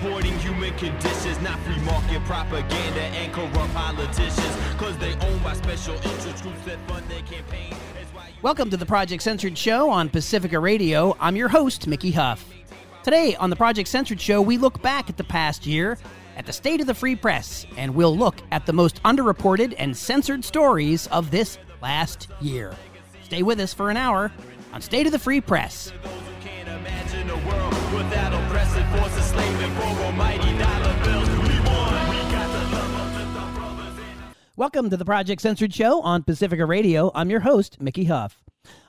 supporting human conditions, not free market propaganda and corrupt politicians, cause they own by special interest groups that fund their campaign. Welcome to the Project Censored Show on Pacifica Radio. I'm your host, Mickey Huff. Today on the Project Censored Show, we look back at the past year, at the State of the Free Press, and we'll look at the most underreported and censored stories of this last year. Stay with us for an hour on State of the Free Press. Welcome to the Project Censored Show on Pacifica Radio. I'm your host, Mickey Huff.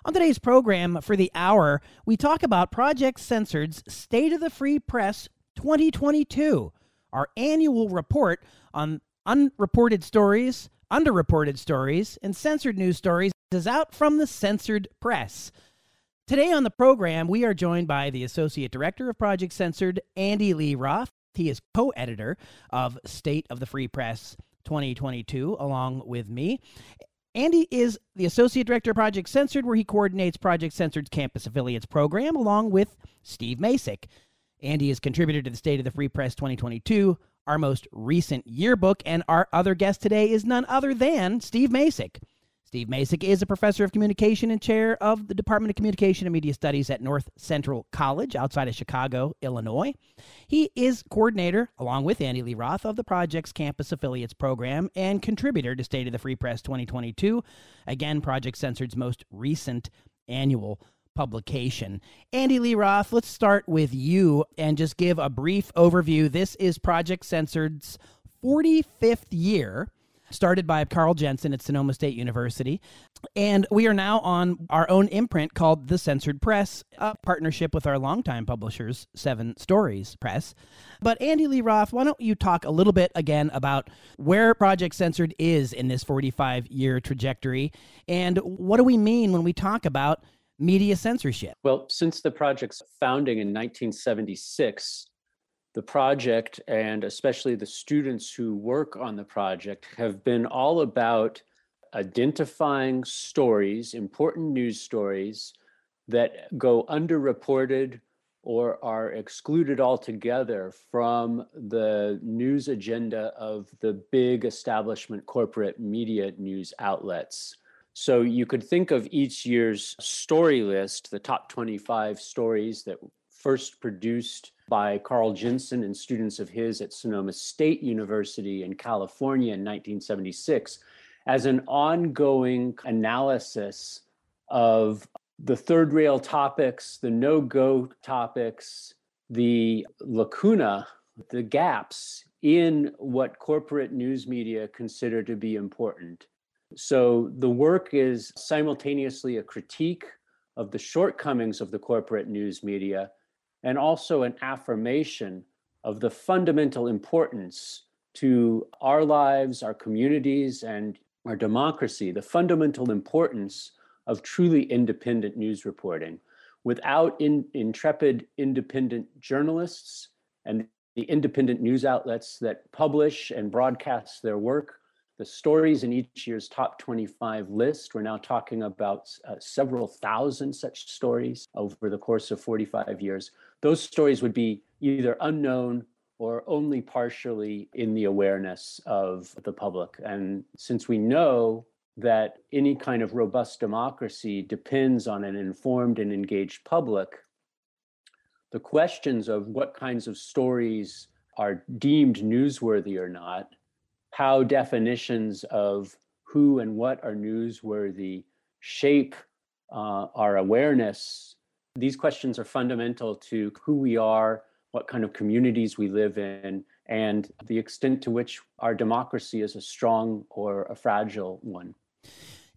On today's program for the hour, we talk about Project Censored's State of the Free Press 2022, our annual report on unreported stories, underreported stories, and censored news stories is out from the Censored Press. Today on the program, we are joined by the Associate Director of Project Censored, Andy Lee Roth. He is co-editor of State of the Free Press 2022, along with me. Andy is the Associate Director of Project Censored, where he coordinates Project Censored's Campus Affiliates program, along with Steve Masick. Andy is contributor to the State of the Free Press 2022, our most recent yearbook, and our other guest today is none other than Steve Masick. Steve Masick is a professor of communication and chair of the Department of Communication and Media Studies at North Central College outside of Chicago, Illinois. He is coordinator, along with Andy Lee Roth, of the Project's Campus Affiliates program and contributor to State of the Free Press 2022, again, Project Censored's most recent annual publication. Andy Lee Roth, let's start with you and just give a brief overview. This is Project Censored's 45th year, started by Carl Jensen at Sonoma State University. And we are now on our own imprint called The Censored Press, a partnership with our longtime publishers, Seven Stories Press. But Andy Lee Roth, why don't you talk a little bit again about where Project Censored is in this 45-year trajectory, and what do we mean when we talk about media censorship? Well, since the project's founding in 1976, the project, and especially the students who work on the project, have been all about identifying stories, important news stories, that go underreported or are excluded altogether from the news agenda of the big establishment corporate media news outlets. So you could think of each year's story list, the top 25 stories that first produced by Carl Jensen and students of his at Sonoma State University in California in 1976, as an ongoing analysis of the third rail topics, the no-go topics, the lacuna, the gaps in what corporate news media consider to be important. So the work is simultaneously a critique of the shortcomings of the corporate news media, and also an affirmation of the fundamental importance to our lives, our communities, and our democracy, the fundamental importance of truly independent news reporting. Without intrepid independent journalists and the independent news outlets that publish and broadcast their work, the stories in each year's top 25 list, we're now talking about several thousand such stories over the course of 45 years. Those stories would be either unknown or only partially in the awareness of the public. And since we know that any kind of robust democracy depends on an informed and engaged public, the questions of what kinds of stories are deemed newsworthy or not, how definitions of who and what are newsworthy shape our awareness. These questions are fundamental to who we are, what kind of communities we live in, and the extent to which our democracy is a strong or a fragile one.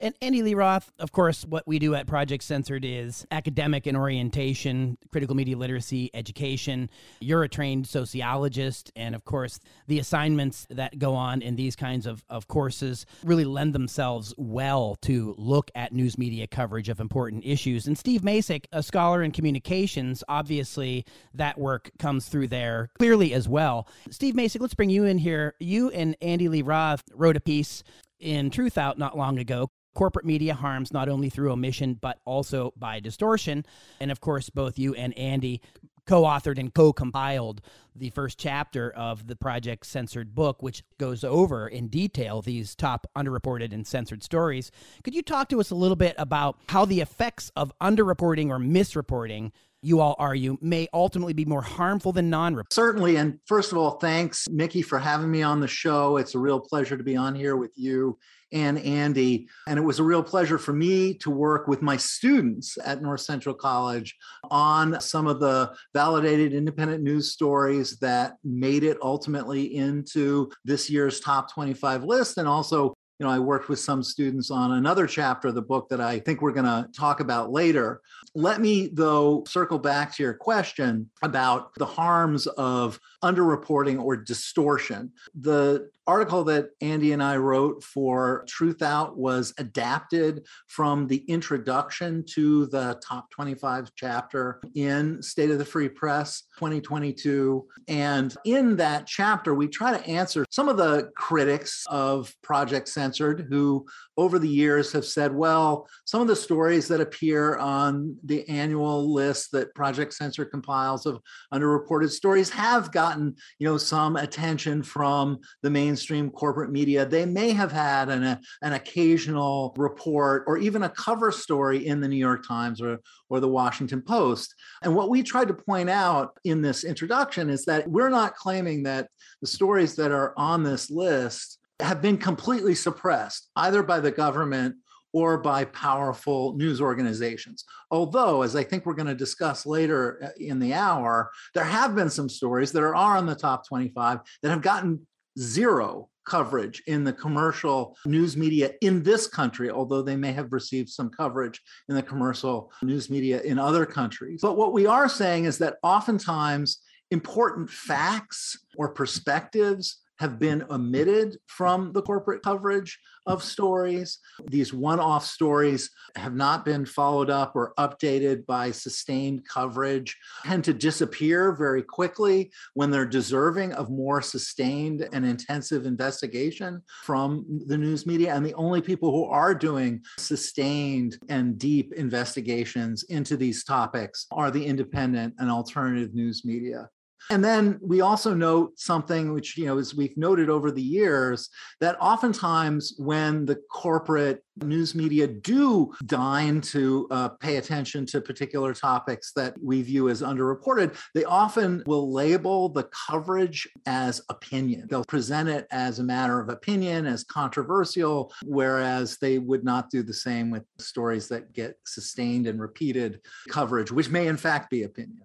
And Andy Lee Roth, of course, what we do at Project Censored is academic and orientation, critical media literacy, education. You're a trained sociologist, and of course, the assignments that go on in these kinds of courses really lend themselves well to look at news media coverage of important issues. And Steve Masick, a scholar in communications, obviously that work comes through there clearly as well. Steve Masick, let's bring you in here. You and Andy Lee Roth wrote a piece in Truthout not long ago, Corporate Media Harms Not Only Through Omission, But Also by Distortion. And of course, both you and Andy co-authored and co-compiled the first chapter of the Project Censored book, which goes over in detail these top underreported and censored stories. Could you talk to us a little bit about how the effects of underreporting or misreporting, you all argue, may ultimately be more harmful than non-reporting? Certainly. And first of all, thanks, Mickey, for having me on the show. It's a real pleasure to be on here with you and Andy. And it was a real pleasure for me to work with my students at North Central College on some of the validated independent news stories that made it ultimately into this year's top 25 list. And also, you know, I worked with some students on another chapter of the book that I think we're going to talk about later. Let me, though, circle back to your question about the harms of underreporting or distortion. The article that Andy and I wrote for Truthout was adapted from the introduction to the top 25 chapter in State of the Free Press 2022. And in that chapter, we try to answer some of the critics of Project Censored who over the years have said, well, some of the stories that appear on the annual list that Project Censored compiles of underreported stories have gotten, you know, some attention from the mainstream corporate media. They may have had an occasional report or even a cover story in the New York Times or the Washington Post. And what we tried to point out in this introduction is that we're not claiming that the stories that are on this list have been completely suppressed, either by the government or by powerful news organizations. Although, as I think we're going to discuss later in the hour, there have been some stories that are on the top 25 that have gotten zero coverage in the commercial news media in this country, although they may have received some coverage in the commercial news media in other countries. But what we are saying is that oftentimes important facts or perspectives have been omitted from the corporate coverage of stories. These one-off stories have not been followed up or updated by sustained coverage, tend to disappear very quickly when they're deserving of more sustained and intensive investigation from the news media. And the only people who are doing sustained and deep investigations into these topics are the independent and alternative news media. And then we also note something which, you know, as we've noted over the years, that oftentimes when the corporate news media do deign to pay attention to particular topics that we view as underreported, they often will label the coverage as opinion. They'll present it as a matter of opinion, as controversial, whereas they would not do the same with stories that get sustained and repeated coverage, which may in fact be opinion.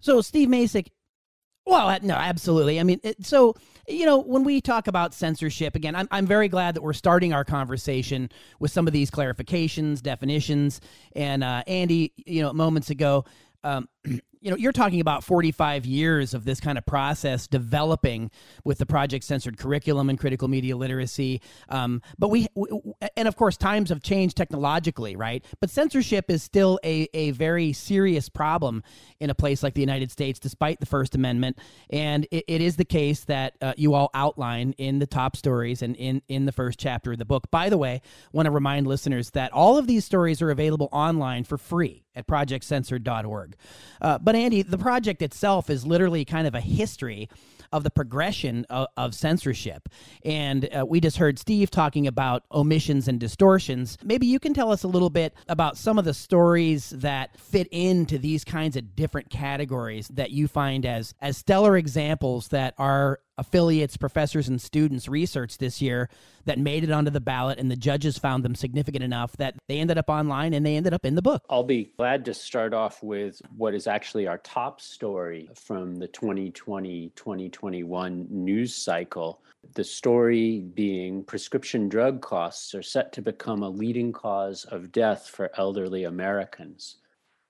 So Steve Masick, well, no, absolutely. I mean, so, you know, when we talk about censorship, again, I'm very glad that we're starting our conversation with some of these clarifications, definitions, and Andy, you know, moments ago, you know, you're talking about 45 years of this kind of process developing with the Project Censored curriculum and critical media literacy. But and of course, times have changed technologically, right? But censorship is still a very serious problem in a place like the United States, despite the First Amendment. And it is the case that you all outline in the top stories and in the first chapter of the book. By the way, want to remind listeners that all of these stories are available online for free at projectcensored.org. But Andy, the project itself is literally kind of a history of the progression of censorship. And we just heard Steve talking about omissions and distortions. Maybe you can tell us a little bit about some of the stories that fit into these kinds of different categories that you find as stellar examples that our affiliates, professors, and students researched this year that made it onto the ballot, and the judges found them significant enough that they ended up online and they ended up in the book. I'll be glad to start off with what is actually our top story from the 2020-2021 news cycle. The story being prescription drug costs are set to become a leading cause of death for elderly Americans.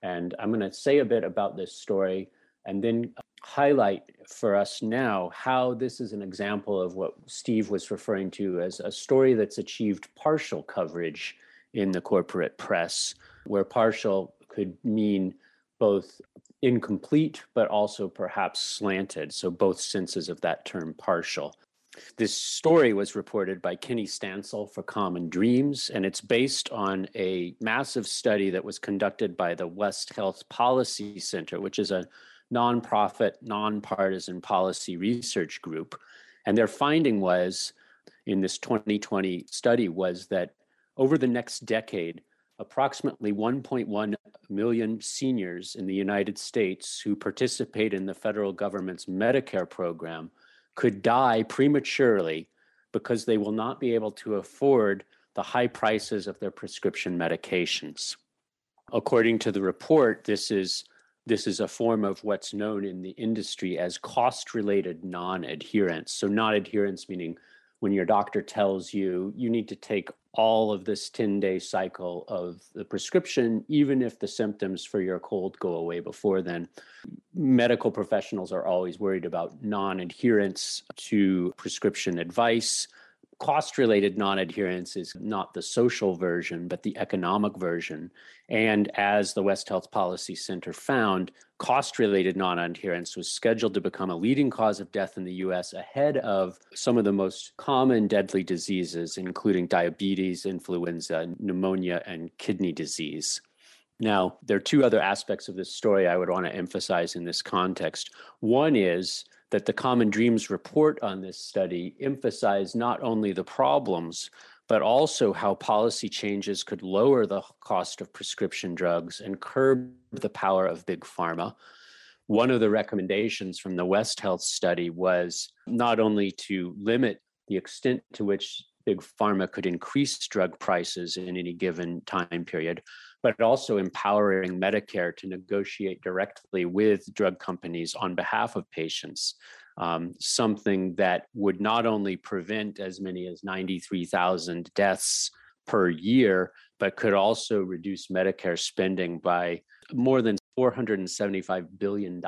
And I'm going to say a bit about this story and then highlight for us now how this is an example of what Steve was referring to as a story that's achieved partial coverage in the corporate press, where partial could mean both incomplete, but also perhaps slanted. So both senses of that term partial. This story was reported by Kenny Stancil for Common Dreams, and it's based on a massive study that was conducted by the West Health Policy Center, which is a nonprofit, nonpartisan policy research group. And their finding was, in this 2020 study, was that over the next decade, approximately 1.1 million seniors in the United States who participate in the federal government's Medicare program could die prematurely because they will not be able to afford the high prices of their prescription medications. According to the report, this is a form of what's known in the industry as cost-related non-adherence. So non-adherence meaning when your doctor tells you, you need to take all of this 10-day cycle of the prescription, even if the symptoms for your cold go away before then. Medical professionals are always worried about non-adherence to prescription advice. Cost-related non-adherence is not the social version, but the economic version. And as the West Health Policy Center found, cost-related non-adherence was scheduled to become a leading cause of death in the U.S. ahead of some of the most common deadly diseases, including diabetes, influenza, pneumonia, and kidney disease. Now, there are two other aspects of this story I would want to emphasize in this context. One is that the Common Dreams report on this study emphasized not only the problems, but also how policy changes could lower the cost of prescription drugs and curb the power of big pharma. One of the recommendations from the West Health study was not only to limit the extent to which big pharma could increase drug prices in any given time period, but also empowering Medicare to negotiate directly with drug companies on behalf of patients, something that would not only prevent as many as 93,000 deaths per year, but could also reduce Medicare spending by more than $475 billion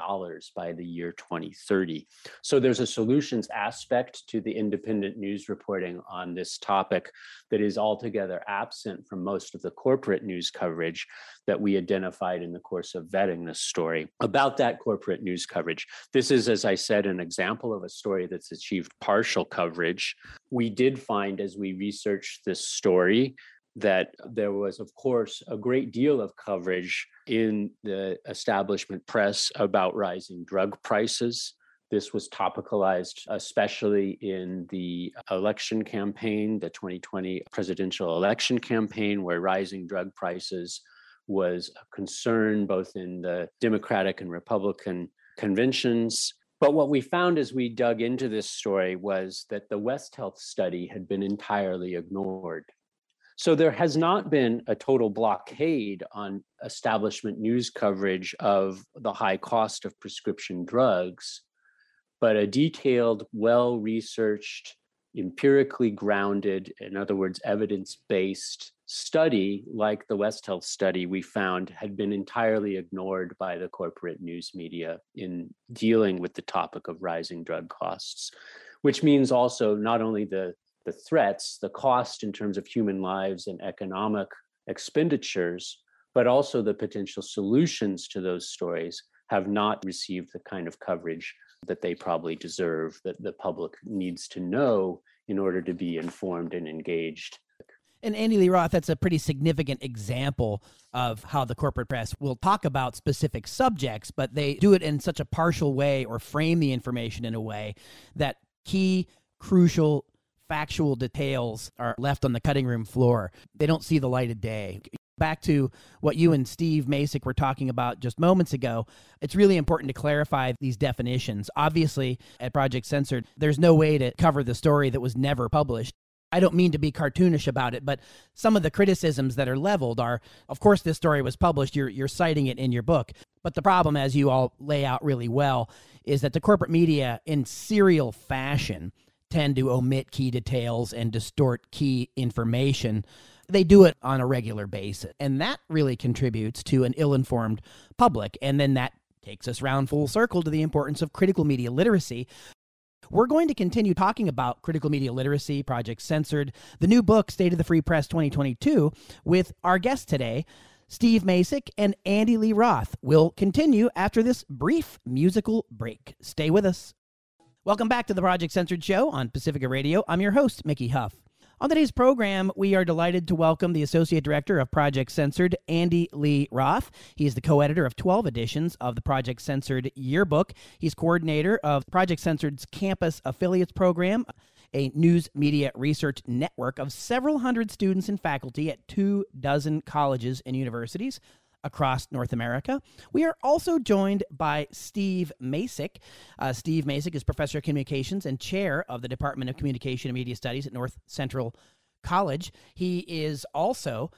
by the year 2030. So there's a solutions aspect to the independent news reporting on this topic that is altogether absent from most of the corporate news coverage that we identified in the course of vetting this story. About that corporate news coverage, this is, as I said, an example of a story that's achieved partial coverage. We did find, as we researched this story, that there was, of course, a great deal of coverage in the establishment press about rising drug prices. This was topicalized, especially in the election campaign, the 2020 presidential election campaign, where rising drug prices was a concern both in the Democratic and Republican conventions. But what we found as we dug into this story was that the West Health study had been entirely ignored. So there has not been a total blockade on establishment news coverage of the high cost of prescription drugs, but a detailed, well-researched, empirically grounded, in other words, evidence-based study like the West Health study we found had been entirely ignored by the corporate news media in dealing with the topic of rising drug costs, which means also not only the threats, the cost in terms of human lives and economic expenditures, but also the potential solutions to those stories have not received the kind of coverage that they probably deserve, that the public needs to know in order to be informed and engaged. And Andy Lee Roth, that's a pretty significant example of how the corporate press will talk about specific subjects, but they do it in such a partial way or frame the information in a way that key, crucial factual details are left on the cutting room floor. They don't see the light of day. Back to what you and Steve Masick were talking about just moments ago, it's really important to clarify these definitions. Obviously, at Project Censored, there's no way to cover the story that was never published. I don't mean to be cartoonish about it, but some of the criticisms that are leveled are, of course, this story was published. You're citing it in your book. But the problem, as you all lay out really well, is that the corporate media, in serial fashion, tend to omit key details and distort key information. They do it on a regular basis. And that really contributes to an ill-informed public. And then that takes us round full circle to the importance of critical media literacy. We're going to continue talking about critical media literacy, Project Censored, the new book, State of the Free Press 2022, with our guests today, Steve Masick and Andy Lee Roth. We'll continue after this brief musical break. Stay with us. Welcome back to the Project Censored Show on Pacifica Radio. I'm your host, Mickey Huff. On today's program, we are delighted to welcome the Associate Director of Project Censored, Andy Lee Roth. He is the co-editor of 12 editions of the Project Censored Yearbook. He's coordinator of Project Censored's Campus Affiliates Program, a news media research network of several hundred students and faculty at 24 colleges and universities across North America. We are also joined by Steve Masick. Steve Masick is Professor of Communications and Chair of the Department of Communication and Media Studies at North Central College. He is also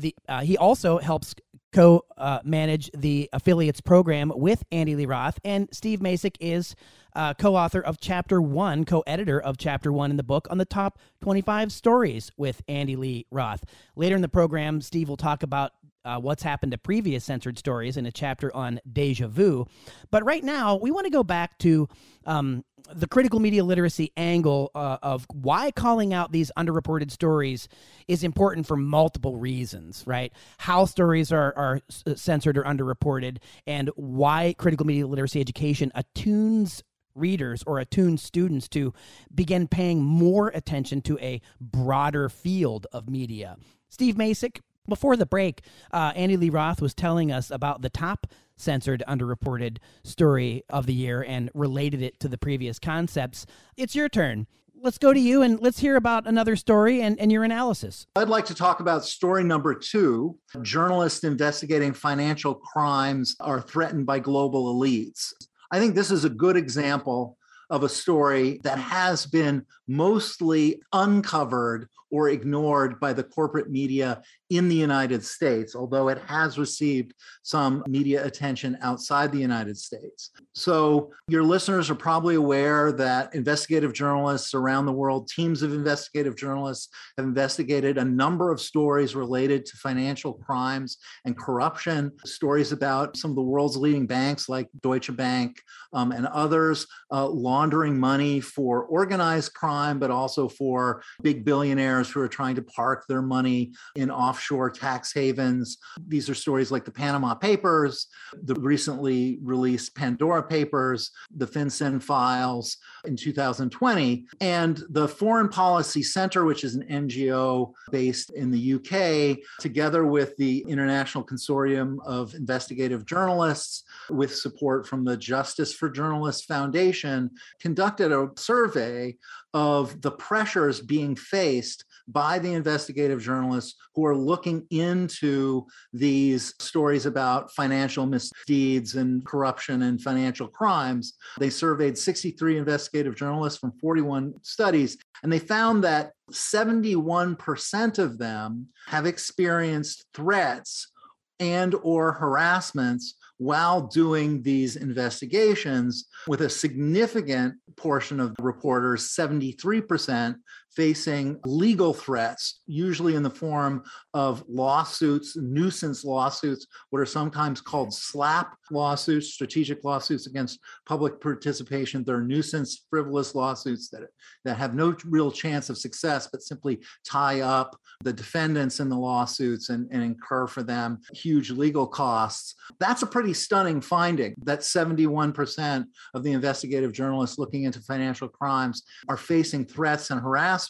he also helps co-manage the affiliates program with Andy Lee Roth, and Steve Masick is co-author of Chapter 1, co-editor of Chapter 1 in the book on the top 25 stories with Andy Lee Roth. Later in the program, Steve will talk about what's happened to previous censored stories in a chapter on deja vu. But right now, we want to go back to the critical media literacy angle of why calling out these underreported stories is important for multiple reasons, right? How stories are censored or underreported, and why critical media literacy education attunes readers or attunes students to begin paying more attention to a broader field of media. Steve Masick, before the break, Andy Lee Roth was telling us about the top censored, underreported story of the year and related it to the previous concepts. It's your turn. Let's go to you and let's hear about another story and your analysis. I'd like to talk about story number 2. Journalists investigating financial crimes are threatened by global elites. I think this is a good example of a story that has been mostly uncovered or ignored by the corporate media in the United States, although it has received some media attention outside the United States. So your listeners are probably aware that investigative journalists around the world, teams of investigative journalists, have investigated a number of stories related to financial crimes and corruption, stories about some of the world's leading banks like Deutsche Bank and others, laundering money for organized crime, but also for big billionaires who are trying to park their money in offshore tax havens. These are stories like the Panama Papers, the recently released Pandora Papers, the FinCEN files in 2020, and the Foreign Policy Center, which is an NGO based in the UK, together with the International Consortium of Investigative Journalists, with support from the Justice for Journalists Foundation, conducted a survey of the pressures being faced by the investigative journalists who are looking into these stories about financial misdeeds and corruption and financial crimes. They surveyed 63 investigative journalists from 41 studies, and they found that 71% of them have experienced threats and or harassments while doing these investigations, with a significant portion of the reporters, 73%, facing legal threats, usually in the form of lawsuits, nuisance lawsuits, what are sometimes called SLAP lawsuits, strategic lawsuits against public participation. They're nuisance, frivolous lawsuits that have no real chance of success, but simply tie up the defendants in the lawsuits and incur for them huge legal costs. That's a pretty stunning finding, that 71% of the investigative journalists looking into financial crimes are facing threats and harassment.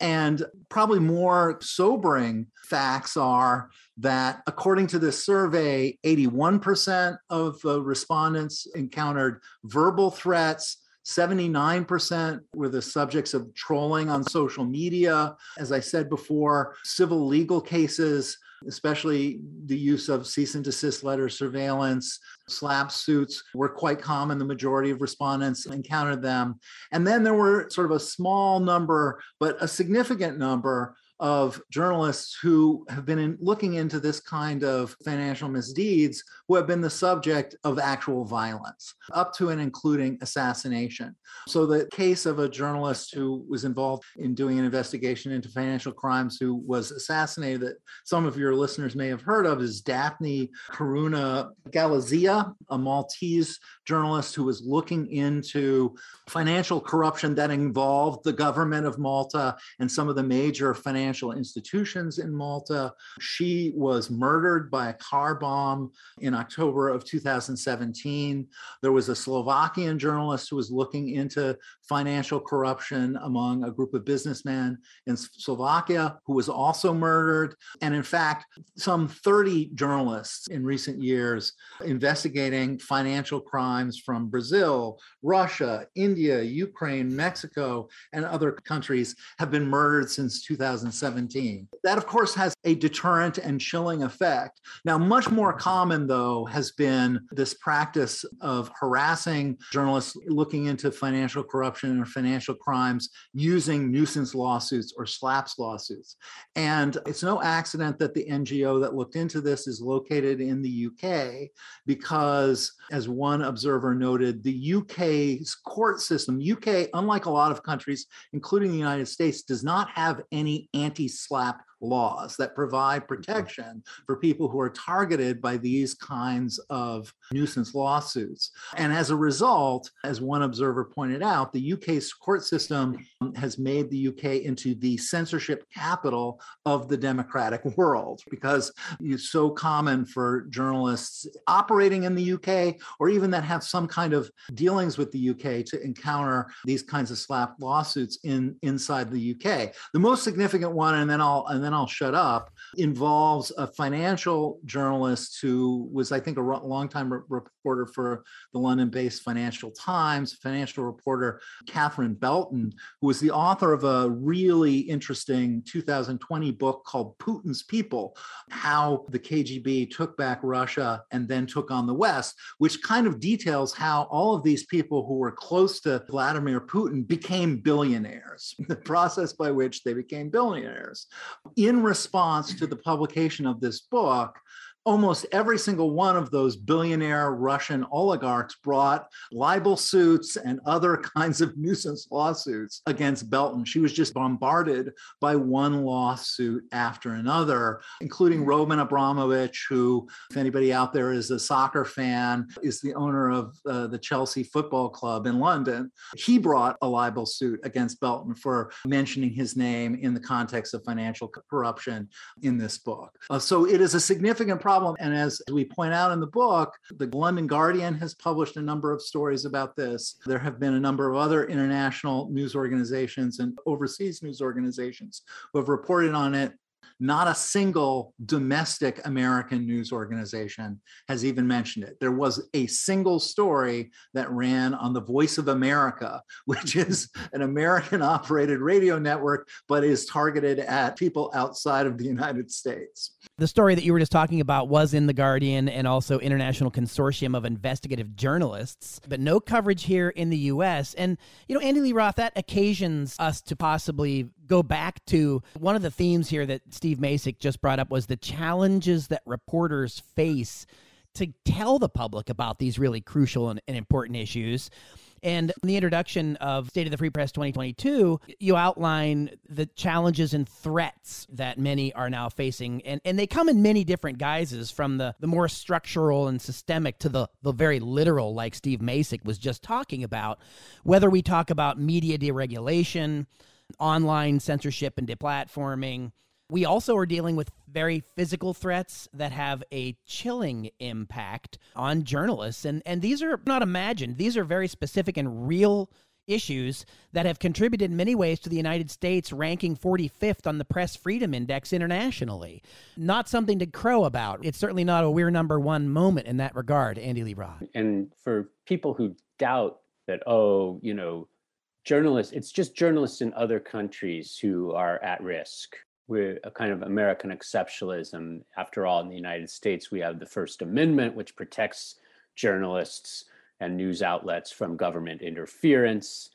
And probably more sobering facts are that, according to this survey, 81% of respondents encountered verbal threats. 79% were the subjects of trolling on social media. As I said before, civil legal cases, especially the use of cease and desist letters, surveillance, slap suits, were quite common. The majority of respondents encountered them. And then there were sort of a small number, but a significant number of journalists who have been looking into this kind of financial misdeeds who have been the subject of actual violence, up to and including assassination. So the case of a journalist who was involved in doing an investigation into financial crimes who was assassinated, that some of your listeners may have heard of, is Daphne Caruana Galizia, a Maltese journalist who was looking into financial corruption that involved the government of Malta and some of the major financial financial institutions in Malta. She was murdered by a car bomb in October of 2017. There was a Slovakian journalist who was looking into financial corruption among a group of businessmen in Slovakia who was also murdered. And in fact, some 30 journalists in recent years investigating financial crimes from Brazil, Russia, India, Ukraine, Mexico, and other countries have been murdered since 2017. That, of course, has a deterrent and chilling effect. Now, much more common, though, has been this practice of harassing journalists looking into financial corruption or financial crimes using nuisance lawsuits or slaps lawsuits. And it's no accident that the NGO that looked into this is located in the UK because, as one observer noted, the UK's court system, UK, unlike a lot of countries, including the United States, does not have any anti-slap laws that provide protection for people who are targeted by these kinds of nuisance lawsuits. And as a result, as one observer pointed out, the UK's court system has made the UK into the censorship capital of the democratic world because it's so common for journalists operating in the UK or even that have some kind of dealings with the UK to encounter these kinds of slap lawsuits inside the UK. The most significant one, and then I'll shut up, involves a financial journalist who was, I think, a longtime reporter for the London-based Financial Times, financial reporter Catherine Belton, who was the author of a really interesting 2020 book called Putin's People, How the KGB Took Back Russia and Then Took on the West, which kind of details how all of these people who were close to Vladimir Putin became billionaires, the process by which they became billionaires. In response to the publication of this book, almost every single one of those billionaire Russian oligarchs brought libel suits and other kinds of nuisance lawsuits against Belton. She was just bombarded by one lawsuit after another, including Roman Abramovich, who, if anybody out there is a soccer fan, is the owner of the Chelsea Football Club in London. He brought a libel suit against Belton for mentioning his name in the context of financial corruption in this book. So it is a significant problem. And as we point out in the book, the London Guardian has published a number of stories about this. There have been a number of other international news organizations and overseas news organizations who have reported on it. Not a single domestic American news organization has even mentioned it. There was a single story that ran on the Voice of America, which is an American-operated radio network, but is targeted at people outside of the United States. The story that you were just talking about was in The Guardian and also International Consortium of Investigative Journalists, but no coverage here in the U.S. And, you know, Andy Lee Roth, that occasions us to possibly go back to one of the themes here that Steve Masick just brought up was the challenges that reporters face to tell the public about these really crucial and important issues. And in the introduction of State of the Free Press 2022, you outline the challenges and threats that many are now facing. And they come in many different guises, from the more structural and systemic to the very literal, like Steve Masick was just talking about, whether we talk about media deregulation, online censorship and deplatforming. We also are dealing with very physical threats that have a chilling impact on journalists. And these are not imagined. These are very specific and real issues that have contributed in many ways to the United States ranking 45th on the Press Freedom Index internationally. Not something to crow about. It's certainly not a we're number one moment in that regard, Andy Lee Roth. And for people who doubt that, journalists, it's just journalists in other countries who are at risk. We're a kind of American exceptionalism. After all, in the United States, we have the First Amendment, which protects journalists and news outlets from government interference.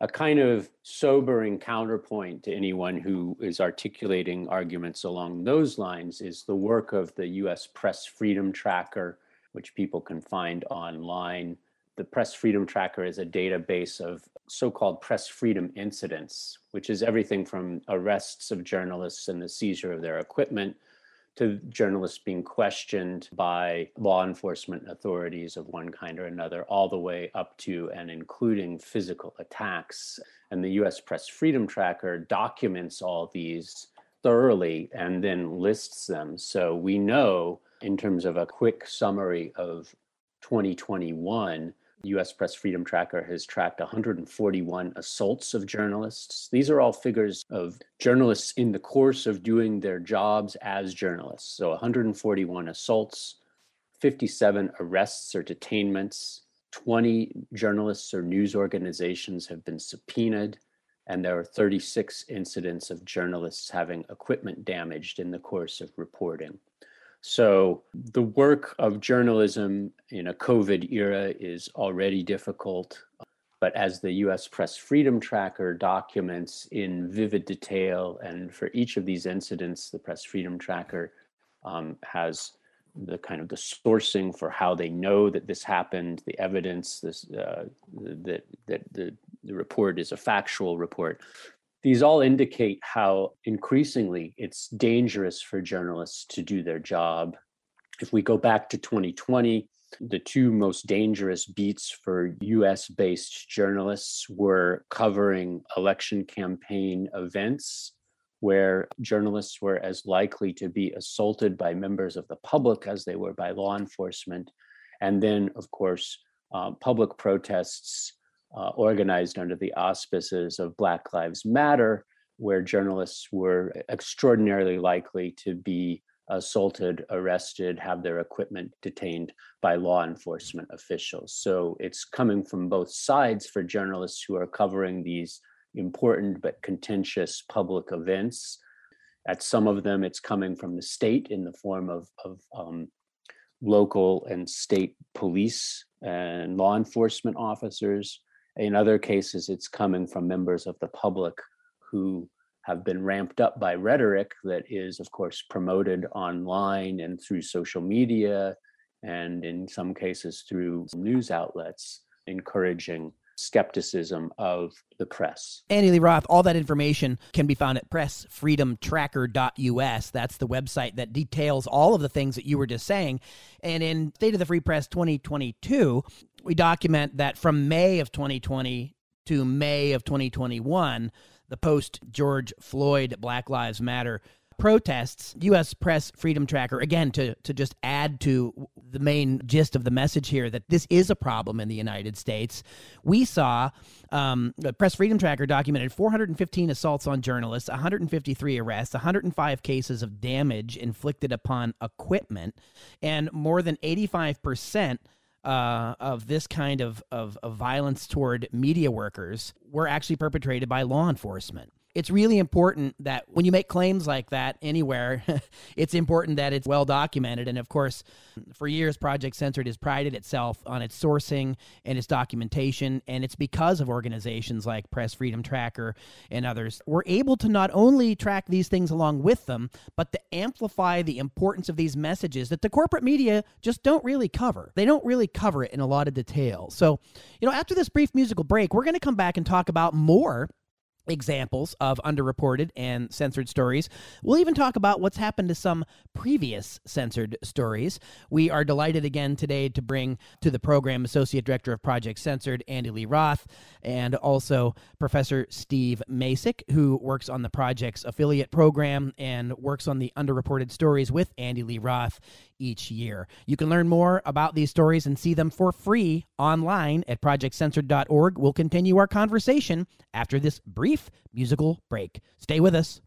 A kind of sobering counterpoint to anyone who is articulating arguments along those lines is the work of the US Press Freedom Tracker, which people can find online. The Press Freedom Tracker is a database of so-called press freedom incidents, which is everything from arrests of journalists and the seizure of their equipment to journalists being questioned by law enforcement authorities of one kind or another, all the way up to and including physical attacks. And the US Press Freedom Tracker documents all these thoroughly and then lists them. So we know, in terms of a quick summary of 2021, US Press Freedom Tracker has tracked 141 assaults of journalists. These are all figures of journalists in the course of doing their jobs as journalists. So 141 assaults, 57 arrests or detainments, 20 journalists or news organizations have been subpoenaed, and there are 36 incidents of journalists having equipment damaged in the course of reporting. So the work of journalism in a COVID era is already difficult, but as the US Press Freedom Tracker documents in vivid detail, and for each of these incidents, the Press Freedom Tracker has the kind of the sourcing for how they know that this happened, the evidence, that the report is a factual report. These all indicate how increasingly it's dangerous for journalists to do their job. If we go back to 2020, the two most dangerous beats for US-based journalists were covering election campaign events, where journalists were as likely to be assaulted by members of the public as they were by law enforcement. And then, of course, public protests organized under the auspices of Black Lives Matter, where journalists were extraordinarily likely to be assaulted, arrested, have their equipment detained by law enforcement officials. So it's coming from both sides for journalists who are covering these important but contentious public events. At some of them, it's coming from the state in the form of local and state police and law enforcement officers. In other cases, it's coming from members of the public who have been ramped up by rhetoric that is, of course, promoted online and through social media, and in some cases through news outlets, encouraging skepticism of the press. Andy Lee Roth, all that information can be found at pressfreedomtracker.us. That's the website that details all of the things that you were just saying. And in State of the Free Press 2022, we document that from May of 2020 to May of 2021, the post-George Floyd Black Lives Matter protests, U.S. Press Freedom Tracker, again, to just add to the main gist of the message here, that this is a problem in the United States. We saw the Press Freedom Tracker documented 415 assaults on journalists, 153 arrests, 105 cases of damage inflicted upon equipment, and more than 85% of this kind of violence toward media workers were actually perpetrated by law enforcement. It's really important that when you make claims like that anywhere, it's important that it's well documented. And of course, for years, Project Censored has prided itself on its sourcing and its documentation. And it's because of organizations like Press Freedom Tracker and others, we're able to not only track these things along with them, but to amplify the importance of these messages that the corporate media just don't really cover. They don't really cover it in a lot of detail. So, after this brief musical break, we're going to come back and talk about more examples of underreported and censored stories. We'll even talk about what's happened to some previous censored stories. We are delighted again today to bring to the program Associate Director of Project Censored, Andy Lee Roth, and also Professor Steve Masick, who works on the project's affiliate program and works on the underreported stories with Andy Lee Roth each year. You can learn more about these stories and see them for free online at projectcensored.org. We'll continue our conversation after this brief musical break. Stay with us.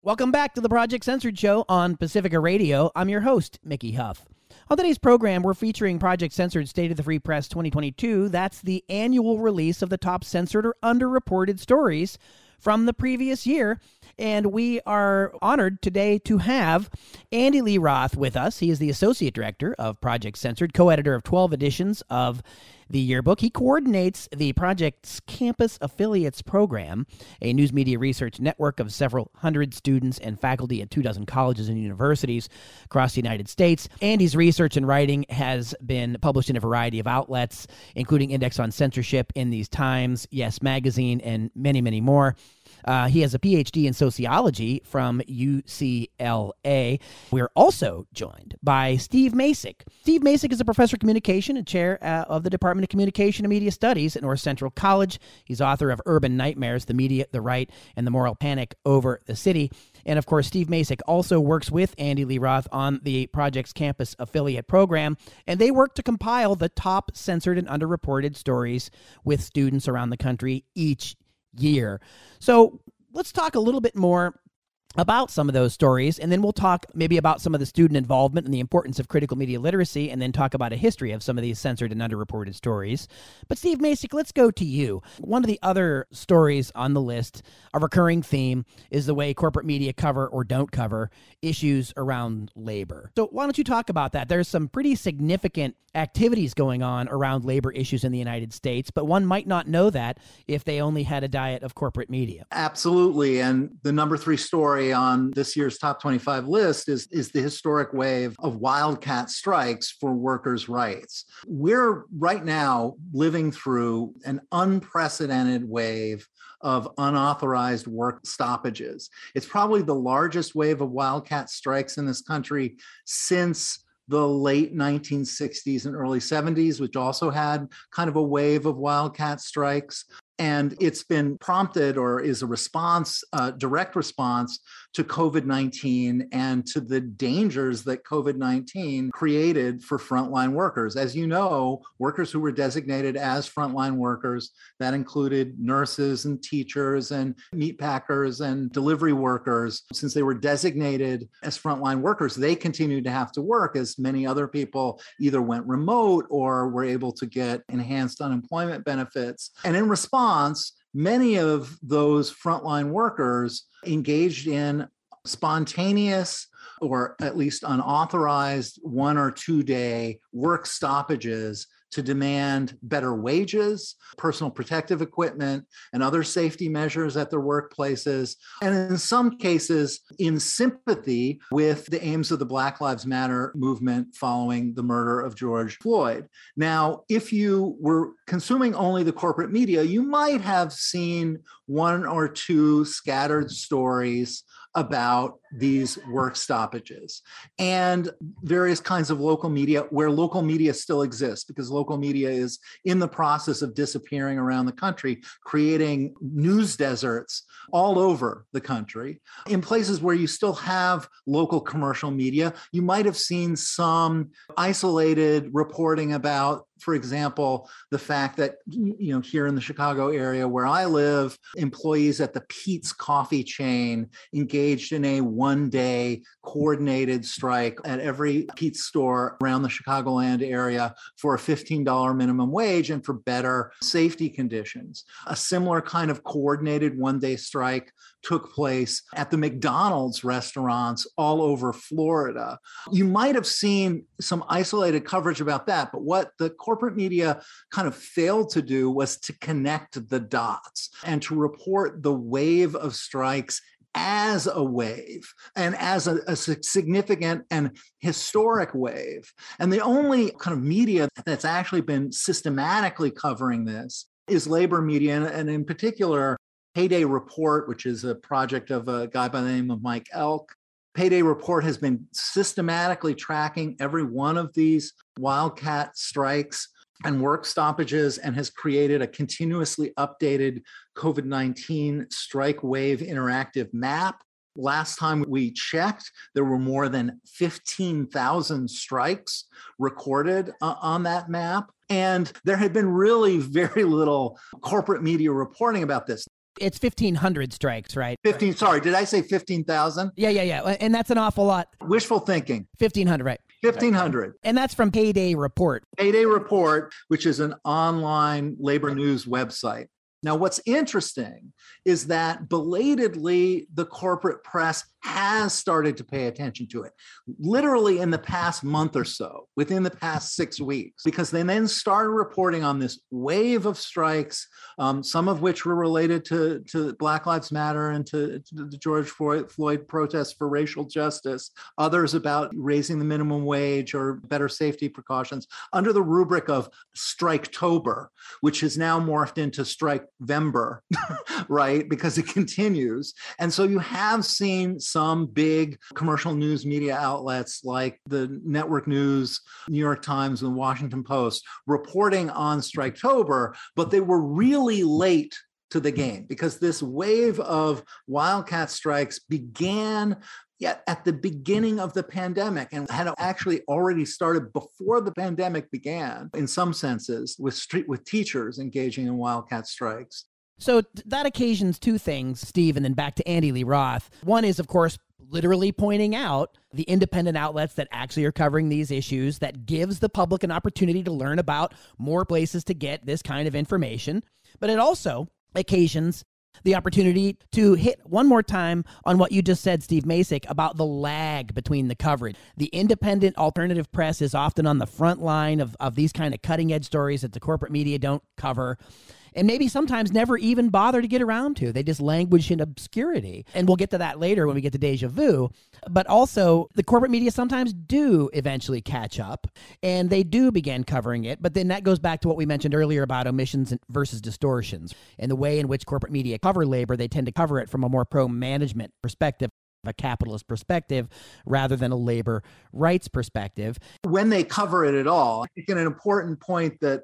Welcome back to the Project Censored Show on Pacifica Radio. I'm your host, Mickey Huff. On today's program, we're featuring Project Censored State of the Free Press 2022. That's the annual release of the top censored or underreported stories from the previous year. And we are honored today to have Andy Lee Roth with us. He is the Associate Director of Project Censored, co-editor of 12 editions of the yearbook. He coordinates the project's Campus Affiliates Program, a news media research network of several hundred students and faculty at 24 colleges and universities across the United States. Andy's research and writing has been published in a variety of outlets, including Index on Censorship, In These Times, Yes Magazine, and many, many more. He has a PhD in sociology from UCLA. We're also joined by Steve Masick. Steve Masick is a professor of communication and chair of the Department of Communication and Media Studies at North Central College. He's author of Urban Nightmares, The Media, the Right, and the Moral Panic Over the City. And of course, Steve Masick also works with Andy Lee Roth on the Project's Campus affiliate program, and they work to compile the top censored and underreported stories with students around the country each year. So let's talk a little bit more about some of those stories, and then we'll talk maybe about some of the student involvement and the importance of critical media literacy, and then talk about a history of some of these censored and underreported stories. But Steve Masick, let's go to you. One of the other stories on the list, a recurring theme, is the way corporate media cover or don't cover issues around labor. So why don't you talk about that? There's some pretty significant activities going on around labor issues in the United States, but one might not know that if they only had a diet of corporate media. Absolutely. And the number three story on this year's top 25 list is the historic wave of wildcat strikes for workers' rights. We're right now living through an unprecedented wave of unauthorized work stoppages. It's probably the largest wave of wildcat strikes in this country since the late 1960s and early 70s, which also had kind of a wave of wildcat strikes. And it's been prompted or is a response, direct response to COVID-19 and to the dangers that COVID-19 created for frontline workers. As you know, workers who were designated as frontline workers, that included nurses and teachers and meat packers and delivery workers. Since they were designated as frontline workers, they continued to have to work as many other people either went remote or were able to get enhanced unemployment benefits. And in response, many of those frontline workers engaged in spontaneous or at least unauthorized 1 or 2 day work stoppages to demand better wages, personal protective equipment, and other safety measures at their workplaces. And in some cases, in sympathy with the aims of the Black Lives Matter movement following the murder of George Floyd. Now, if you were consuming only the corporate media, you might have seen 1 or 2 scattered stories about these work stoppages and various kinds of local media where local media still exists, because local media is in the process of disappearing around the country, creating news deserts all over the country. In places where you still have local commercial media, you might have seen some isolated reporting about, for example, the fact that, you know, here in the Chicago area where I live, employees at the Pete's coffee chain engaged in a 1 day coordinated strike at every Pete's store around the Chicagoland area for a $15 minimum wage and for better safety conditions. A similar kind of coordinated 1 day strike took place at the McDonald's restaurants all over Florida. You might have seen some isolated coverage about that, but what the corporate media kind of failed to do was to connect the dots and to report the wave of strikes as a wave and as a significant and historic wave. And the only kind of media that's actually been systematically covering this is labor media, and in particular, Payday Report, which is a project of a guy by the name of Mike Elk. Payday Report has been systematically tracking every one of these wildcat strikes and work stoppages and has created a continuously updated COVID-19 strike wave interactive map. Last time we checked, there were more than 15,000 strikes recorded on that map. And there had been really very little corporate media reporting about this. It's 1,500 strikes, right? 15, sorry, did I say 15,000? Yeah. And that's an awful lot. Wishful thinking. 1,500, right. 1,500. And that's from Payday Report. Payday Report, which is an online labor news website. Now, what's interesting is that belatedly, the corporate press has started to pay attention to it, literally in the past month or so, within the past 6 weeks, because they then started reporting on this wave of strikes, some of which were related to Black Lives Matter and to the George Floyd protests for racial justice, others about raising the minimum wage or better safety precautions, under the rubric of Striketober, which has now morphed into Strikevember, right? Because it continues. And so you have seen some big commercial news media outlets like the network news, New York Times and Washington Post reporting on Striketober, but they were really late to the game, because this wave of wildcat strikes began yet at the beginning of the pandemic and had actually already started before the pandemic began, in some senses, with teachers engaging in wildcat strikes. So that occasions two things, Steve, and then back to Andy Lee Roth. One is, of course, literally pointing out the independent outlets that actually are covering these issues, that gives the public an opportunity to learn about more places to get this kind of information. But it also occasions the opportunity to hit one more time on what you just said, Steve Masick, about the lag between the coverage. The independent alternative press is often on the front line of these kind of cutting edge stories that the corporate media don't cover, and maybe sometimes never even bother to get around to. They just languish in obscurity. And we'll get to that later when we get to Deja Vu. But also, the corporate media sometimes do eventually catch up, and they do begin covering it. But then that goes back to what we mentioned earlier about omissions versus distortions, and the way in which corporate media cover labor. They tend to cover it from a more pro-management perspective, a capitalist perspective, rather than a labor rights perspective. When they cover it at all, I think an important point that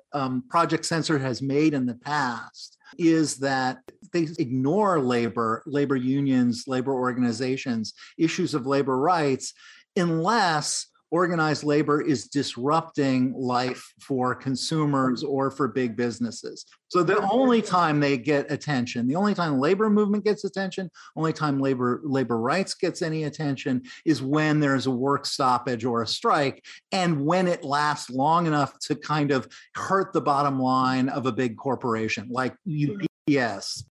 Project Censored has made in the past is that they ignore labor unions, labor organizations, issues of labor rights, unless organized labor is disrupting life for consumers or for big businesses. So the only time they get attention, the only time labor movement gets attention, only time labor rights gets any attention is when there's a work stoppage or a strike, and when it lasts long enough to kind of hurt the bottom line of a big corporation like UPS.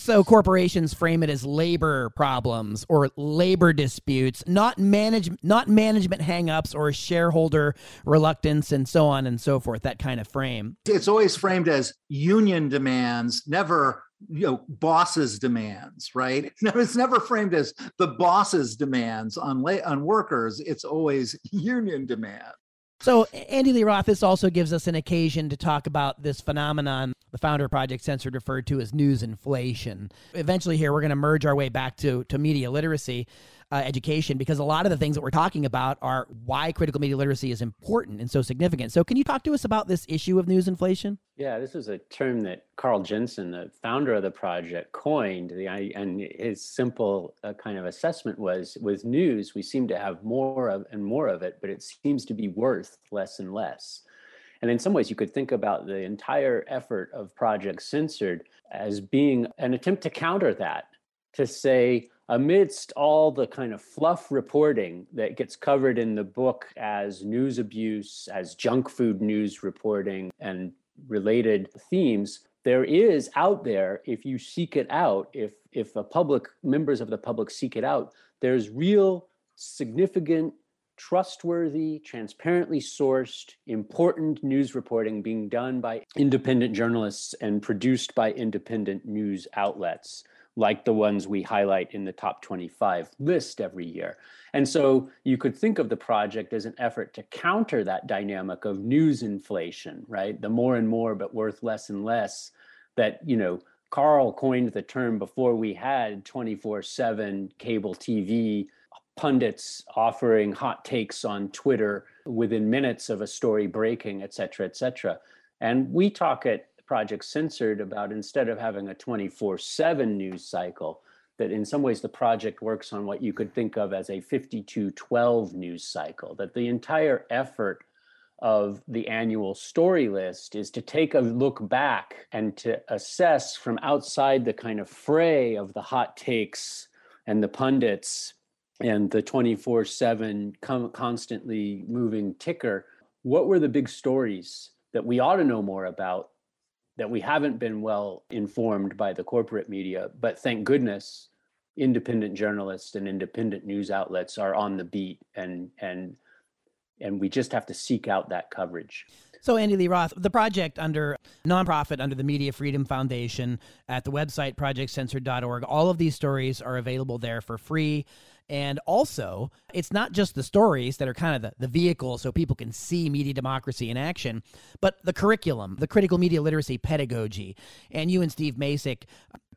So corporations frame it as labor problems or labor disputes, not management hangups or shareholder reluctance and so on and so forth, that kind of frame. It's always framed as union demands, never bosses' demands, right? It's never framed as the bosses' demands on workers. It's always union demands. So Andy Lee Roth, this also gives us an occasion to talk about this phenomenon the founder of Project Censored referred to as news inflation. Eventually here, we're going to merge our way back to media literacy education, because a lot of the things that we're talking about are why critical media literacy is important and so significant. So can you talk to us about this issue of news inflation? Yeah, this is a term that Carl Jensen, the founder of the project, coined. And his simple kind of assessment was, with news, we seem to have more of it, but it seems to be worth less and less. And in some ways, you could think about the entire effort of Project Censored as being an attempt to counter that, to say, amidst all the kind of fluff reporting that gets covered in the book as news abuse, as junk food news reporting, and related themes, there is out there, if you seek it out, if a public, members of the public seek it out, there's real, significant, trustworthy, transparently sourced, important news reporting being done by independent journalists and produced by independent news outlets, like the ones we highlight in the top 25 list every year. And so you could think of the project as an effort to counter that dynamic of news inflation, right? The more and more, but worth less and less, that, Carl coined the term before we had 24/7 cable TV pundits offering hot takes on Twitter within minutes of a story breaking, et cetera, et cetera. And we talk at Project Censored about, instead of having a 24/7 news cycle, that in some ways the project works on what you could think of as a 52/12 news cycle, that the entire effort of the annual story list is to take a look back and to assess from outside the kind of fray of the hot takes and the pundits and the 24/7 constantly moving ticker, what were the big stories that we ought to know more about, that we haven't been well informed by the corporate media, but thank goodness independent journalists and independent news outlets are on the beat, and we just have to seek out that coverage. So Andy Lee Roth, the project under the Media Freedom Foundation at the website projectcensored.org, all of these stories are available there for free. And also, it's not just the stories that are kind of the vehicle so people can see media democracy in action, but the curriculum, the critical media literacy pedagogy. And you and Steve Masick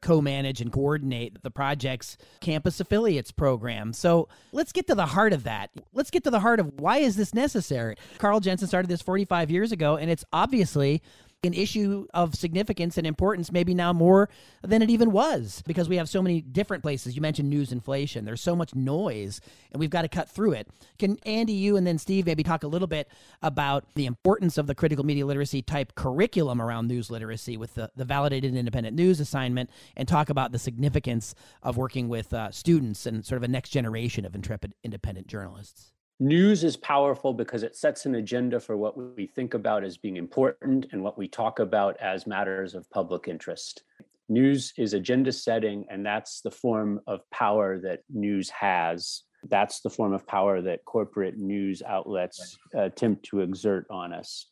co-manage and coordinate the project's campus affiliates program. So let's get to the heart of that. Let's get to the heart of why is this necessary? Carl Jensen started this 45 years ago, and it's obviously an issue of significance and importance maybe now more than it even was, because we have so many different places. You mentioned news inflation. There's so much noise, and we've got to cut through it. Can Andy, you, and then Steve maybe talk a little bit about the importance of the critical media literacy type curriculum around news literacy with the validated independent news assignment, and talk about the significance of working with students and sort of a next generation of intrepid independent journalists? News is powerful because it sets an agenda for what we think about as being important and what we talk about as matters of public interest. News is agenda setting, and that's the form of power that news has. That's the form of power that corporate news outlets attempt to exert on us.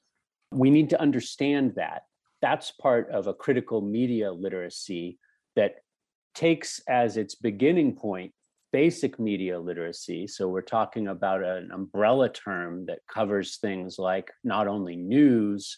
We need to understand that. That's part of a critical media literacy that takes as its beginning point basic media literacy. So we're talking about an umbrella term that covers things like not only news,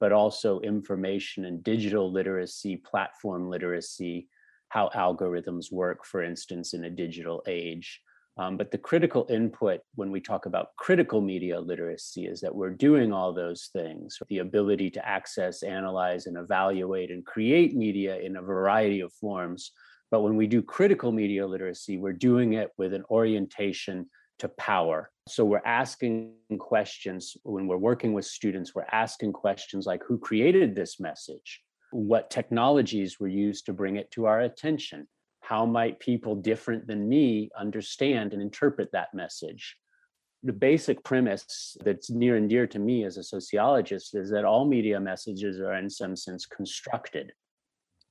but also information and digital literacy, platform literacy, how algorithms work, for instance, in a digital age. But the critical input when we talk about critical media literacy is that we're doing all those things. The ability to access, analyze, and evaluate and create media in a variety of forms. But when we do critical media literacy, we're doing it with an orientation to power. So we're asking questions when we're working with students, we're asking questions like, who created this message? What technologies were used to bring it to our attention? How might people different than me understand and interpret that message? The basic premise that's near and dear to me as a sociologist is that all media messages are in some sense constructed.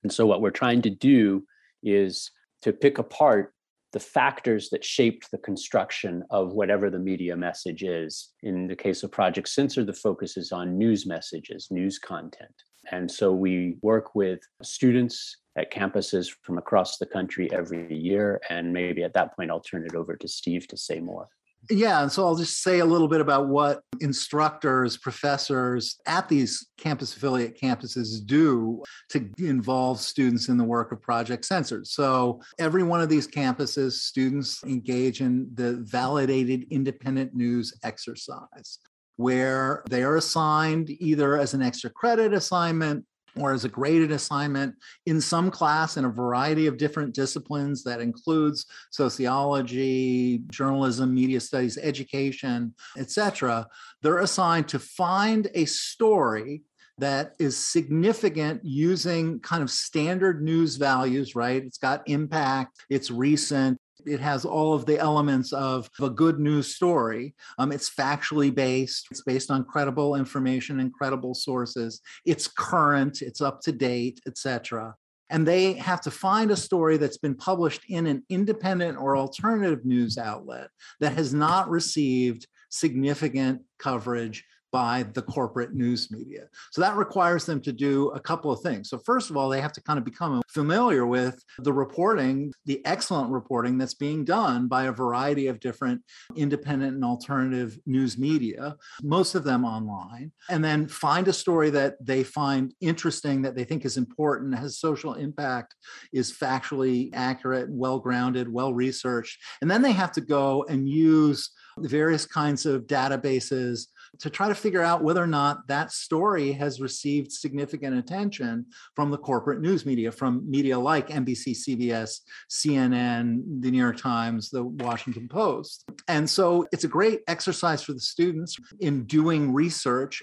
And so what we're trying to do is to pick apart the factors that shaped the construction of whatever the media message is. In the case of Project Censored, the focus is on news messages, news content. And so we work with students at campuses from across the country every year. And maybe at that point, I'll turn it over to Steve to say more. Yeah, and so I'll just say a little bit about what instructors, professors at these campus affiliate campuses do to involve students in the work of Project Censored. So every one of these campuses, students engage in the validated independent news exercise, where they are assigned either as an extra credit assignment or as a graded assignment in some class in a variety of different disciplines that includes sociology, journalism, media studies, education, etc. They're assigned to find a story that is significant using kind of standard news values, right? It's got impact, it's recent, it has all of the elements of a good news story. It's factually based. It's based on credible information and credible sources. It's current. It's up to date, etc. And they have to find a story that's been published in an independent or alternative news outlet that has not received significant coverage by the corporate news media. So that requires them to do a couple of things. So first of all, they have to kind of become familiar with the reporting, the excellent reporting that's being done by a variety of different independent and alternative news media, most of them online, and then find a story that they find interesting, that they think is important, has social impact, is factually accurate, well-grounded, well-researched. And then they have to go and use various kinds of databases to try to figure out whether or not that story has received significant attention from the corporate news media, from media like NBC, CBS, CNN, the New York Times, the Washington Post. And so it's a great exercise for the students in doing research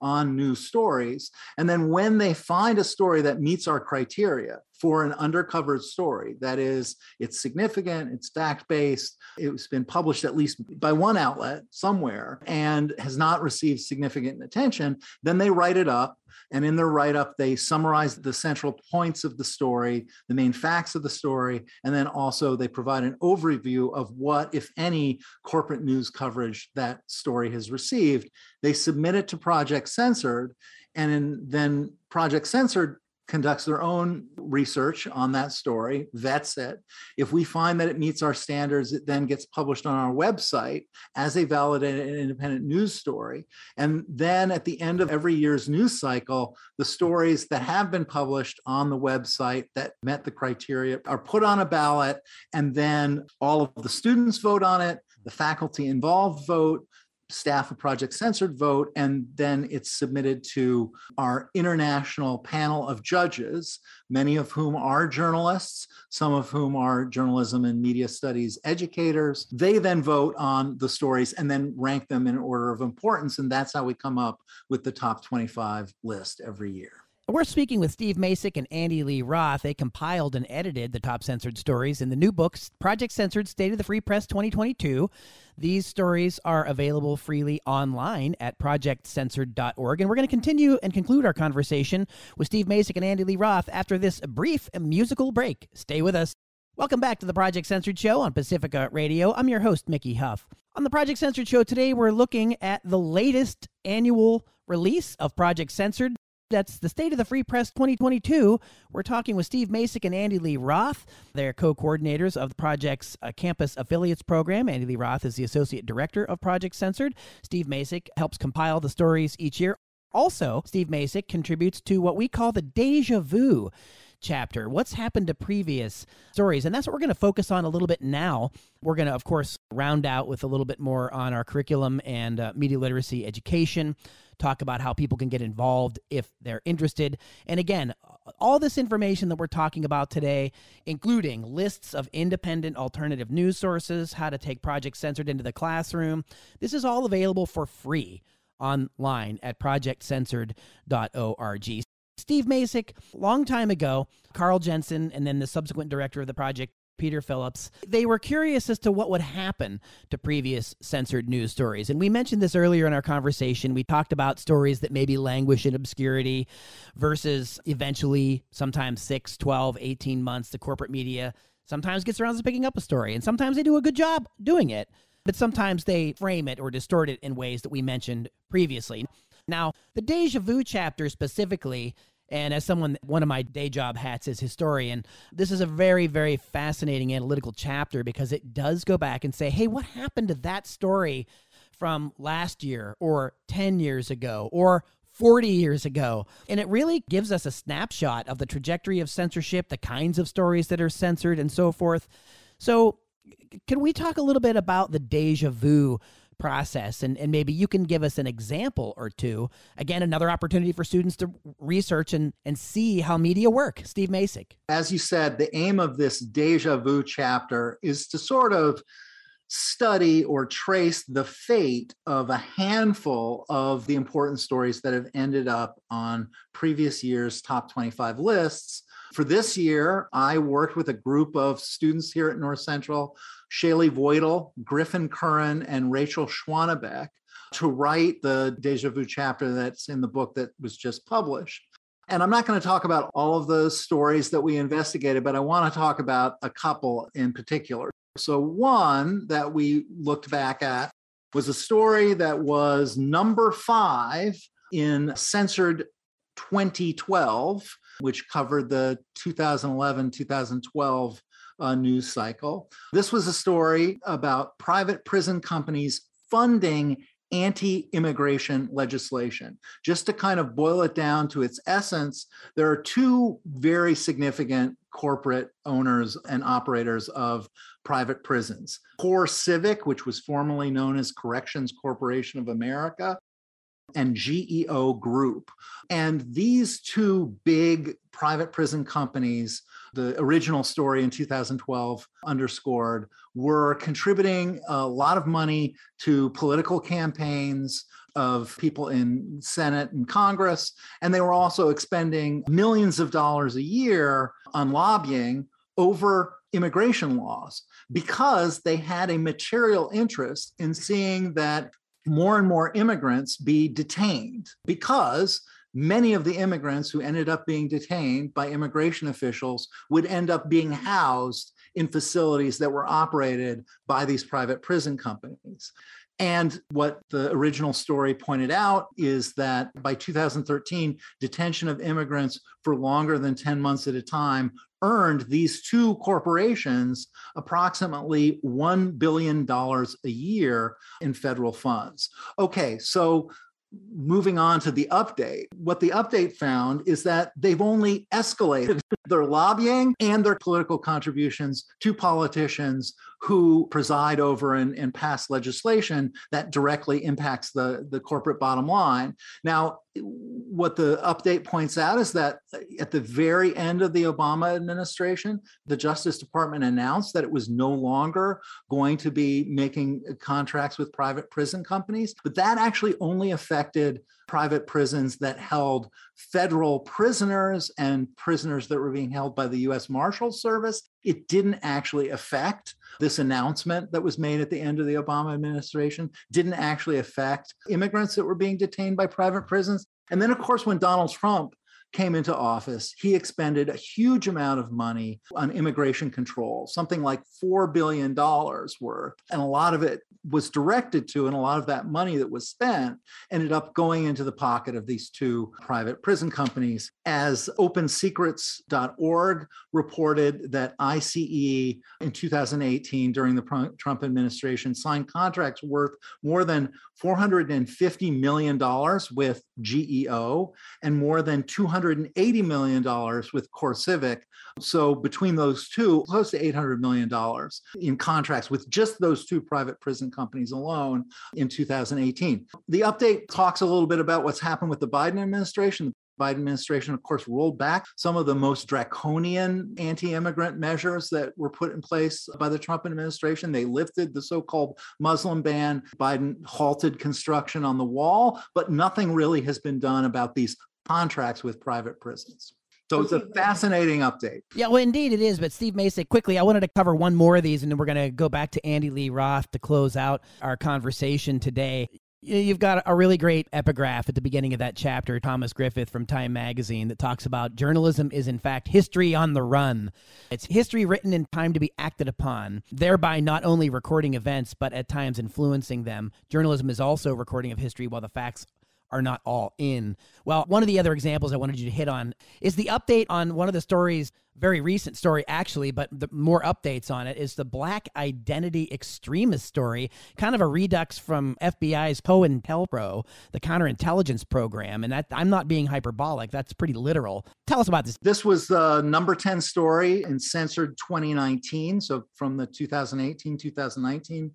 on news stories. And then when they find a story that meets our criteria for an undercovered story, that is, it's significant, it's fact-based, it's been published at least by one outlet somewhere and has not received significant attention, then they write it up. And in their write-up, they summarize the central points of the story, the main facts of the story, and then also they provide an overview of what, if any, corporate news coverage that story has received. They submit it to Project Censored, and then Project Censored conducts their own research on that story, vets it. If we find that it meets our standards, it then gets published on our website as a validated and independent news story. And then at the end of every year's news cycle, the stories that have been published on the website that met the criteria are put on a ballot, and then all of the students vote on it, the faculty involved vote, staff of Project Censored vote, and then it's submitted to our international panel of judges, many of whom are journalists, some of whom are journalism and media studies educators. They then vote on the stories and then rank them in order of importance, and that's how we come up with the top 25 list every year. We're speaking with Steve Masick and Andy Lee Roth. They compiled and edited the top censored stories in the new book, Project Censored, State of the Free Press 2022. These stories are available freely online at projectcensored.org. And we're going to continue and conclude our conversation with Steve Masick and Andy Lee Roth after this brief musical break. Stay with us. Welcome back to the Project Censored Show on Pacifica Radio. I'm your host, Mickey Huff. On the Project Censored Show today, we're looking at the latest annual release of Project Censored. That's the State of the Free Press 2022. We're talking with Steve Masick and Andy Lee Roth. They're co-coordinators of the project's campus affiliates program. Andy Lee Roth is the associate director of Project Censored. Steve Masick helps compile the stories each year. Also, Steve Masick contributes to what we call the Deja Vu chapter, what's happened to previous stories. And that's what we're going to focus on a little bit now. We're going to, of course, round out with a little bit more on our curriculum and media literacy education, talk about how people can get involved if they're interested. And again, all this information that we're talking about today, including lists of independent alternative news sources, how to take Project Censored into the classroom, this is all available for free online at projectcensored.org. Steve Masick, long time ago, Carl Jensen, and then the subsequent director of the project, Peter Phillips, they were curious as to what would happen to previous censored news stories. And we mentioned this earlier in our conversation. We talked about stories that maybe languish in obscurity versus eventually, sometimes 6, 12, 18 months, the corporate media sometimes gets around to picking up a story. And sometimes they do a good job doing it, but sometimes they frame it or distort it in ways that we mentioned previously. Now, the Deja Vu chapter specifically, and as someone, one of my day job hats is historian, this is a very, very fascinating analytical chapter because it does go back and say, hey, what happened to that story from last year or 10 years ago or 40 years ago? And it really gives us a snapshot of the trajectory of censorship, the kinds of stories that are censored and so forth. So can we talk a little bit about the Deja Vu process, and maybe you can give us an example or two. Again, another opportunity for students to research and see how media work. Steve Masick. As you said, the aim of this Deja Vu chapter is to sort of study or trace the fate of a handful of the important stories that have ended up on previous year's top 25 lists. For this year, I worked with a group of students here at North Central, Shaylee Voidel, Griffin Curran, and Rachel Schwanebeck, to write the Deja Vu chapter that's in the book that was just published. And I'm not going to talk about all of those stories that we investigated, but I want to talk about a couple in particular. So one that we looked back at was a story that was number 5 in Censored 2012, which covered the 2011-2012 news cycle. This was a story about private prison companies funding anti-immigration legislation. Just to kind of boil it down to its essence, there are two very significant corporate owners and operators of private prisons. CoreCivic, which was formerly known as Corrections Corporation of America, and GEO Group. And these two big private prison companies, the original story in 2012 underscored, were contributing a lot of money to political campaigns of people in Senate and Congress. And they were also expending millions of dollars a year on lobbying over immigration laws because they had a material interest in seeing that more and more immigrants be detained, because many of the immigrants who ended up being detained by immigration officials would end up being housed in facilities that were operated by these private prison companies. And what the original story pointed out is that by 2013, detention of immigrants for longer than 10 months at a time earned these two corporations approximately $1 billion a year in federal funds. Okay, so moving on to the update. What the update found is that they've only escalated their lobbying and their political contributions to politicians who preside over and pass legislation that directly impacts the corporate bottom line. Now, what the update points out is that at the very end of the Obama administration, the Justice Department announced that it was no longer going to be making contracts with private prison companies, but that actually only affected private prisons that held federal prisoners and prisoners that were being held by the US Marshals Service. It didn't actually affect this announcement that was made at the end of the Obama administration, didn't actually affect immigrants that were being detained by private prisons. And then, of course, when Donald Trump came into office, he expended a huge amount of money on immigration control, something like $4 billion worth. And a lot of it was directed to, and a lot of that money that was spent ended up going into the pocket of these two private prison companies. As OpenSecrets.org reported, that ICE in 2018, during the Trump administration, signed contracts worth more than $450 million with GEO and more than $280 million with CoreCivic. So between those two, close to $800 million in contracts with just those two private prison companies alone in 2018. The update talks a little bit about what's happened with the Biden administration. The Biden administration, of course, rolled back some of the most draconian anti-immigrant measures that were put in place by the Trump administration. They lifted the so-called Muslim ban. Biden halted construction on the wall, but nothing really has been done about these contracts with private prisons. So it's a fascinating update. Yeah, well, indeed it is. But Steve Masick, quickly, I wanted to cover one more of these, and then we're going to go back to Andy Lee Roth to close out our conversation today. You've got a really great epigraph at the beginning of that chapter, Thomas Griffith from Time Magazine, that talks about journalism is, in fact, history on the run. It's history written in time to be acted upon, thereby not only recording events, but at times influencing them. Journalism is also recording of history while the facts are not all in. Well, one of the other examples I wanted you to hit on is the update on one of the stories, very recent story actually, but more updates on it, is the black identity extremist story, kind of a redux from FBI's COINTELPRO, the counterintelligence program. And that, I'm not being hyperbolic, that's pretty literal. Tell us about this. This was the number 10 story in Censored 2019. So from the 2018-2019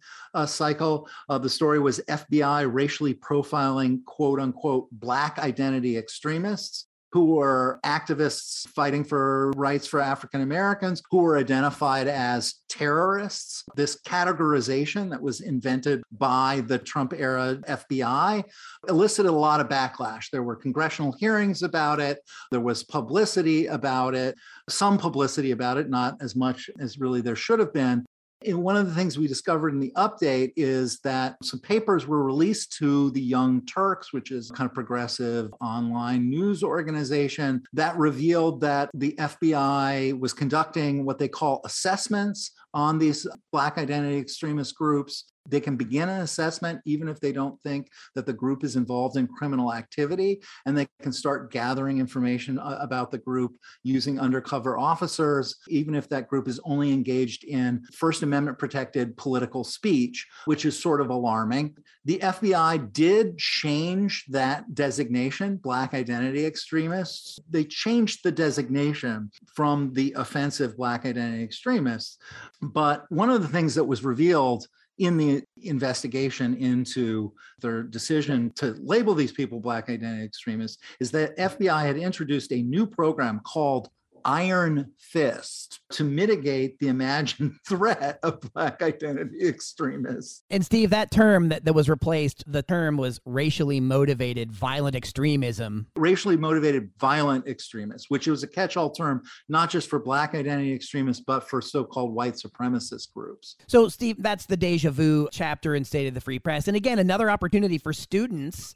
cycle, the story was FBI racially profiling, quote unquote, black identity extremists, who were activists fighting for rights for African Americans, who were identified as terrorists. This categorization that was invented by the Trump-era FBI elicited a lot of backlash. There were congressional hearings about it. There was publicity about it, some publicity about it, not as much as really there should have been. And one of the things we discovered in the update is that some papers were released to the Young Turks, which is kind of progressive online news organization, that revealed that the FBI was conducting what they call assessments on these black identity extremist groups. They can begin an assessment even if they don't think that the group is involved in criminal activity, and they can start gathering information about the group using undercover officers, even if that group is only engaged in First Amendment protected political speech, which is sort of alarming. The FBI did change that designation, black identity extremists. They changed the designation from the offensive black identity extremists. But one of the things that was revealed in the investigation into their decision to label these people black identity extremists is that FBI had introduced a new program called Iron Fist to mitigate the imagined threat of black identity extremists. And Steve, that term that was replaced, the term was racially motivated violent extremism. Racially motivated violent extremists, which was a catch-all term, not just for black identity extremists, but for so-called white supremacist groups. So Steve, that's the deja vu chapter in State of the Free Press. And again, another opportunity for students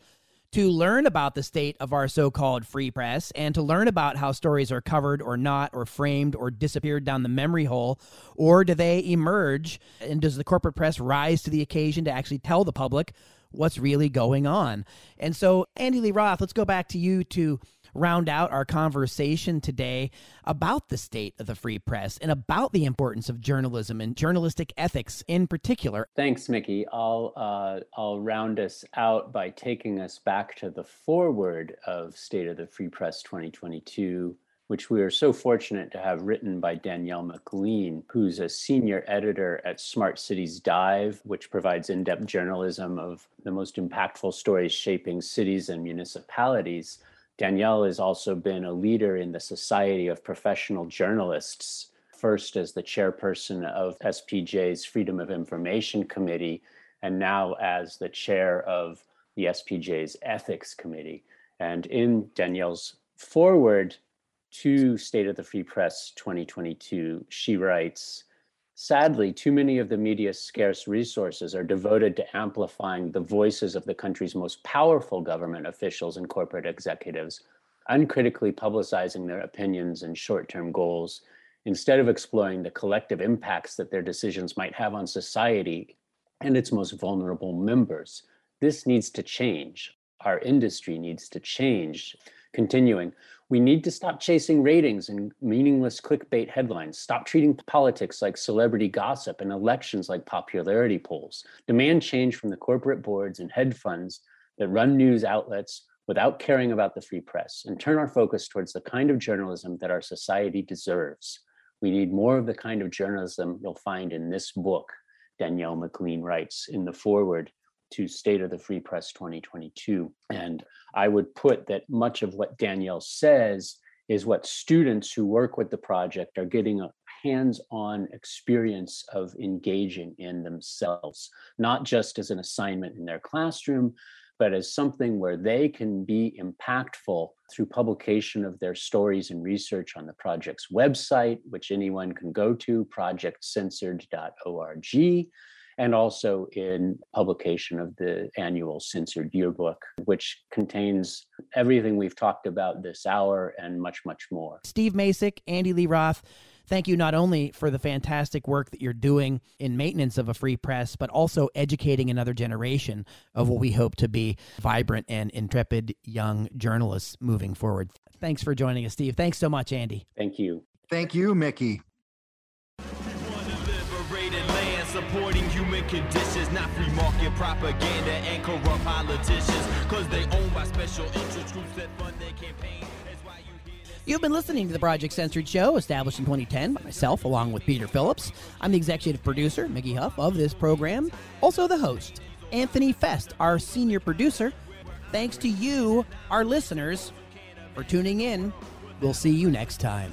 to learn about the state of our so-called free press and to learn about how stories are covered or not, or framed or disappeared down the memory hole, or do they emerge, and does the corporate press rise to the occasion to actually tell the public what's really going on? And so, Andy Lee Roth, let's go back to you to round out our conversation today about the state of the free press and about the importance of journalism and journalistic ethics in particular. Thanks, Mickey. I'll round us out by taking us back to the foreword of State of the Free Press 2022 which we are so fortunate to have written by Danielle McLean, who's a senior editor at Smart Cities Dive, which provides in-depth journalism of the most impactful stories shaping cities and municipalities. Danielle has also been a leader in the Society of Professional Journalists, first as the chairperson of SPJ's Freedom of Information Committee, and now as the chair of the SPJ's Ethics Committee. And in Danielle's foreword to State of the Free Press 2022, she writes, "Sadly, too many of the media's scarce resources are devoted to amplifying the voices of the country's most powerful government officials and corporate executives, uncritically publicizing their opinions and short-term goals, instead of exploring the collective impacts that their decisions might have on society and its most vulnerable members. This needs to change. Our industry needs to change." Continuing, "We need to stop chasing ratings and meaningless clickbait headlines, stop treating politics like celebrity gossip and elections like popularity polls, demand change from the corporate boards and hedge funds that run news outlets without caring about the free press, and turn our focus towards the kind of journalism that our society deserves. We need more of the kind of journalism you'll find in this book," Danielle McLean writes in the foreword to State of the Free Press 2022. And I would put that much of what Danielle says is what students who work with the project are getting a hands-on experience of engaging in themselves, not just as an assignment in their classroom, but as something where they can be impactful through publication of their stories and research on the project's website, which anyone can go to, projectcensored.org. and also in publication of the annual Censored Yearbook, which contains everything we've talked about this hour and much, much more. Steve Masick, Andy Lee Roth, thank you not only for the fantastic work that you're doing in maintenance of a free press, but also educating another generation of what we hope to be vibrant and intrepid young journalists moving forward. Thanks for joining us, Steve. Thanks so much, Andy. Thank you. Thank you, Mickey. Supporting human conditions, not free market propaganda and corrupt politicians, because they own by special interest groups that fund their campaign. That's why you hear this. You've been listening to the Project Censored Show, established in 2010 by myself, along with Peter Phillips. I'm the executive producer, Mickey Huff, of this program. Also the host, Anthony Fest, our senior producer. Thanks to you, our listeners, for tuning in. We'll see you next time.